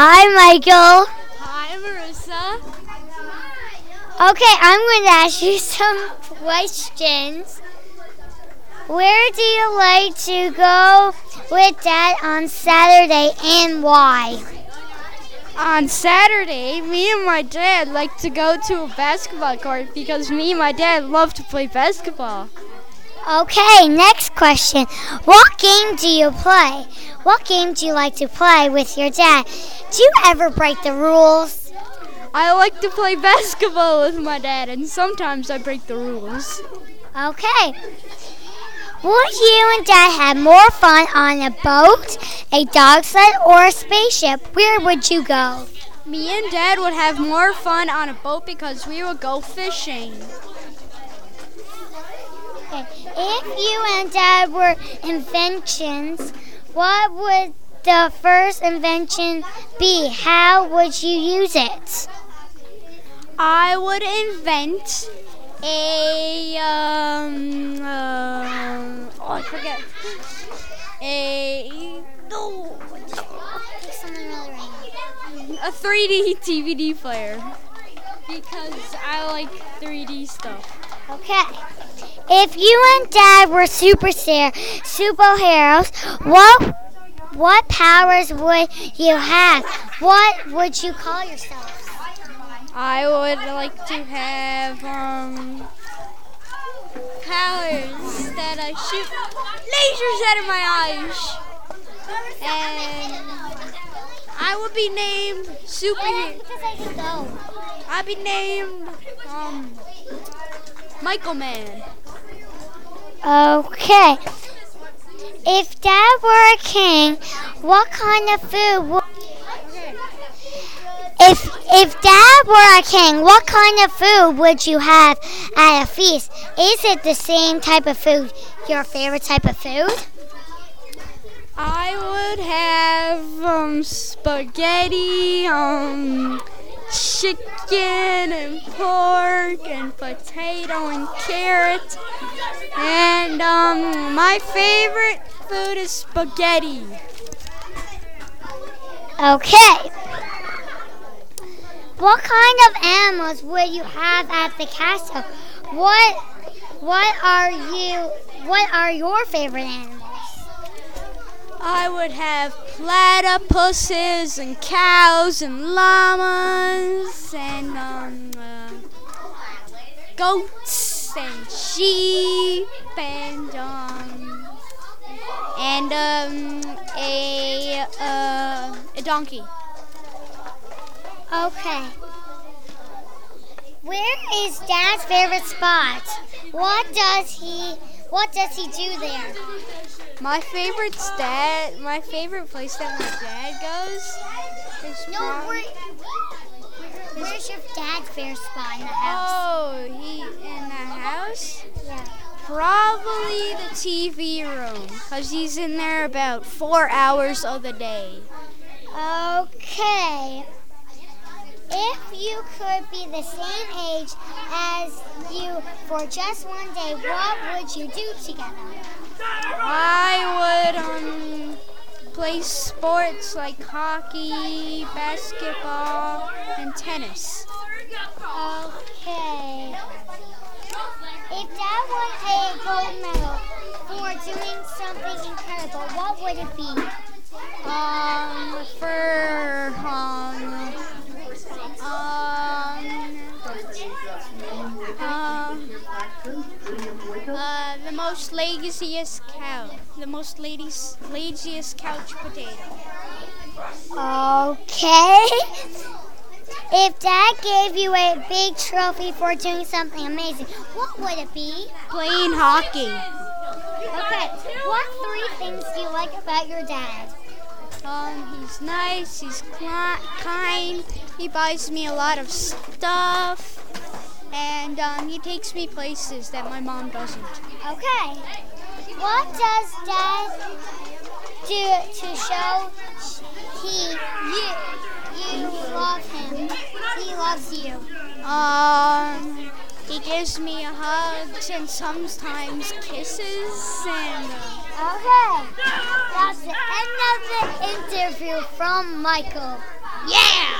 Hi, Michael. Hi, Marissa. Okay, I'm going to ask you some questions. Where do you like to go with Dad on Saturday and why? On Saturday, me and my dad like to go to a basketball court because me and my dad love to play basketball. Okay, next question. What game do you play? What game do you like to play with your dad? Do you ever break the rules? I like to play basketball with my dad, and sometimes I break the rules. Okay. Would you and Dad have more fun on a boat, a dog sled, or a spaceship? Where would you go? Me and Dad would have more fun on a boat because we would go fishing. Okay. If you and Dad were inventions, what would the first invention be? How would you use it? I would invent a 3D DVD player because I like 3D stuff. Okay. If you and Dad were superheroes, what powers would you have? What would you call yourself? I would like to have powers that I shoot lasers out of my eyes, and I would be named Superhero. I'd be named Michael Man. Okay. If Dad were a king, what kind of food would? If Dad were a king, what kind of food would you have at a feast? Is it the same type of food, your favorite type of food? I would have spaghetti, chicken and pork and potato and carrot. And my favorite food is spaghetti. Okay. What kind of animals would you have at the castle? What are your favorite animals? I would have platypuses and cows and llamas and goats and sheep and a donkey. Okay. Where is Dad's favorite spot? What does he do there? My favorite place that my dad goes is where's your dad's favorite spot in the house? Oh, he in the house? Yeah. Probably the TV room, 'cause he's in there about 4 hours of the day. Okay. If you could be the same age as you for just one day, what would you do together? I would play sports like hockey, basketball, and tennis. Okay. If Dad won a gold medal for doing something incredible, what would it be? The most laziest couch potato. Okay. If Dad gave you a big trophy for doing something amazing, what would it be? Playing hockey. Okay. What 3 things do you like about your dad? He's nice. He's kind. He buys me a lot of stuff. And he takes me places that my mom doesn't. Okay. What does Dad do to show you love him? He loves you. He gives me hugs and sometimes kisses. And okay. That's the end of the interview from Michael. Yeah!